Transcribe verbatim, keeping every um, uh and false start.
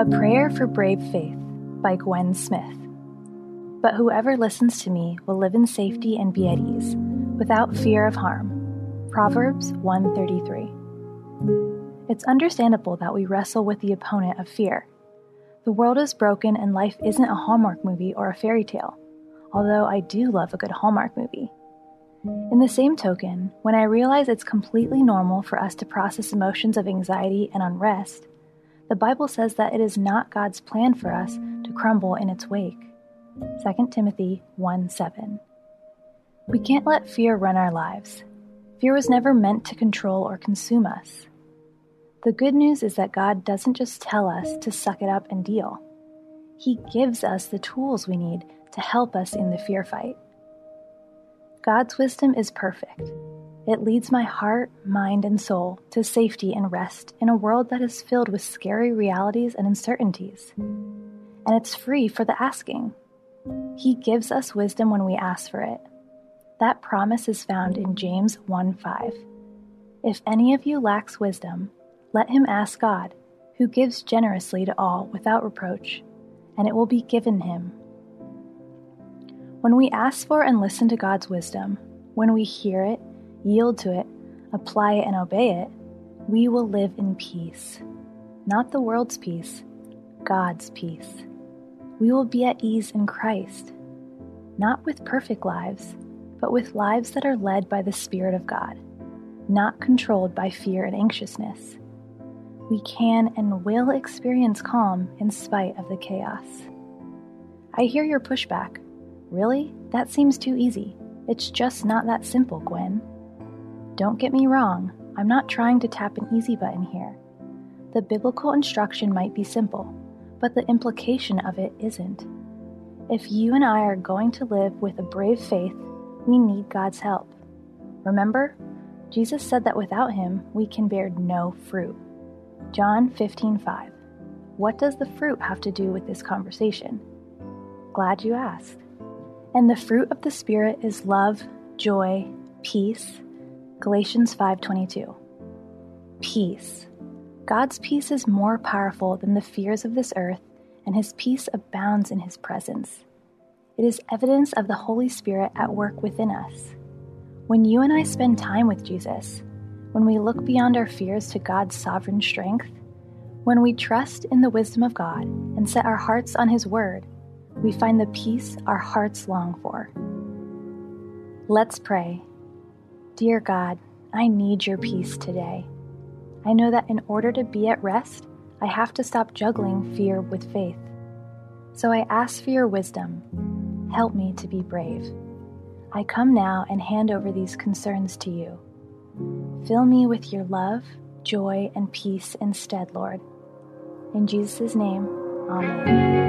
A Prayer for Brave Faith by Gwen Smith. But whoever listens to me will live in safety and be at ease, without fear of harm. Proverbs one thirty-three. It's understandable that we wrestle with the opponent of fear. The world is broken and life isn't a Hallmark movie or a fairy tale, although I do love a good Hallmark movie. In the same token, when I realize it's completely normal for us to process emotions of anxiety and unrest, the Bible says that it is not God's plan for us to crumble in its wake. Second Timothy one seven. We can't let fear run our lives. Fear was never meant to control or consume us. The good news is that God doesn't just tell us to suck it up and deal. He gives us the tools we need to help us in the fear fight. God's wisdom is perfect. It leads my heart, mind, and soul to safety and rest in a world that is filled with scary realities and uncertainties. And it's free for the asking. He gives us wisdom when we ask for it. That promise is found in James one five. If any of you lacks wisdom, let him ask God, who gives generously to all without reproach, and it will be given him. When we ask for and listen to God's wisdom, when we hear it, yield to it, apply it, and obey it, we will live in peace. Not the world's peace, God's peace. We will be at ease in Christ, not with perfect lives, but with lives that are led by the Spirit of God, not controlled by fear and anxiousness. We can and will experience calm in spite of the chaos. I hear your pushback. Really? That seems too easy. It's just not that simple, Gwen. Don't get me wrong, I'm not trying to tap an easy button here. The biblical instruction might be simple, but the implication of it isn't. If you and I are going to live with a brave faith, we need God's help. Remember, Jesus said that without him, we can bear no fruit. John fifteen five. What does the fruit have to do with this conversation? Glad you asked. And the fruit of the Spirit is love, joy, peace, Galatians five twenty-two. Peace. God's peace is more powerful than the fears of this earth, and his peace abounds in his presence. It is evidence of the Holy Spirit at work within us. When you and I spend time with Jesus, when we look beyond our fears to God's sovereign strength, when we trust in the wisdom of God and set our hearts on his word, we find the peace our hearts long for. Let's pray. Dear God, I need your peace today. I know that in order to be at rest, I have to stop juggling fear with faith. So I ask for your wisdom. Help me to be brave. I come now and hand over these concerns to you. Fill me with your love, joy, and peace instead, Lord. In Jesus' name, amen.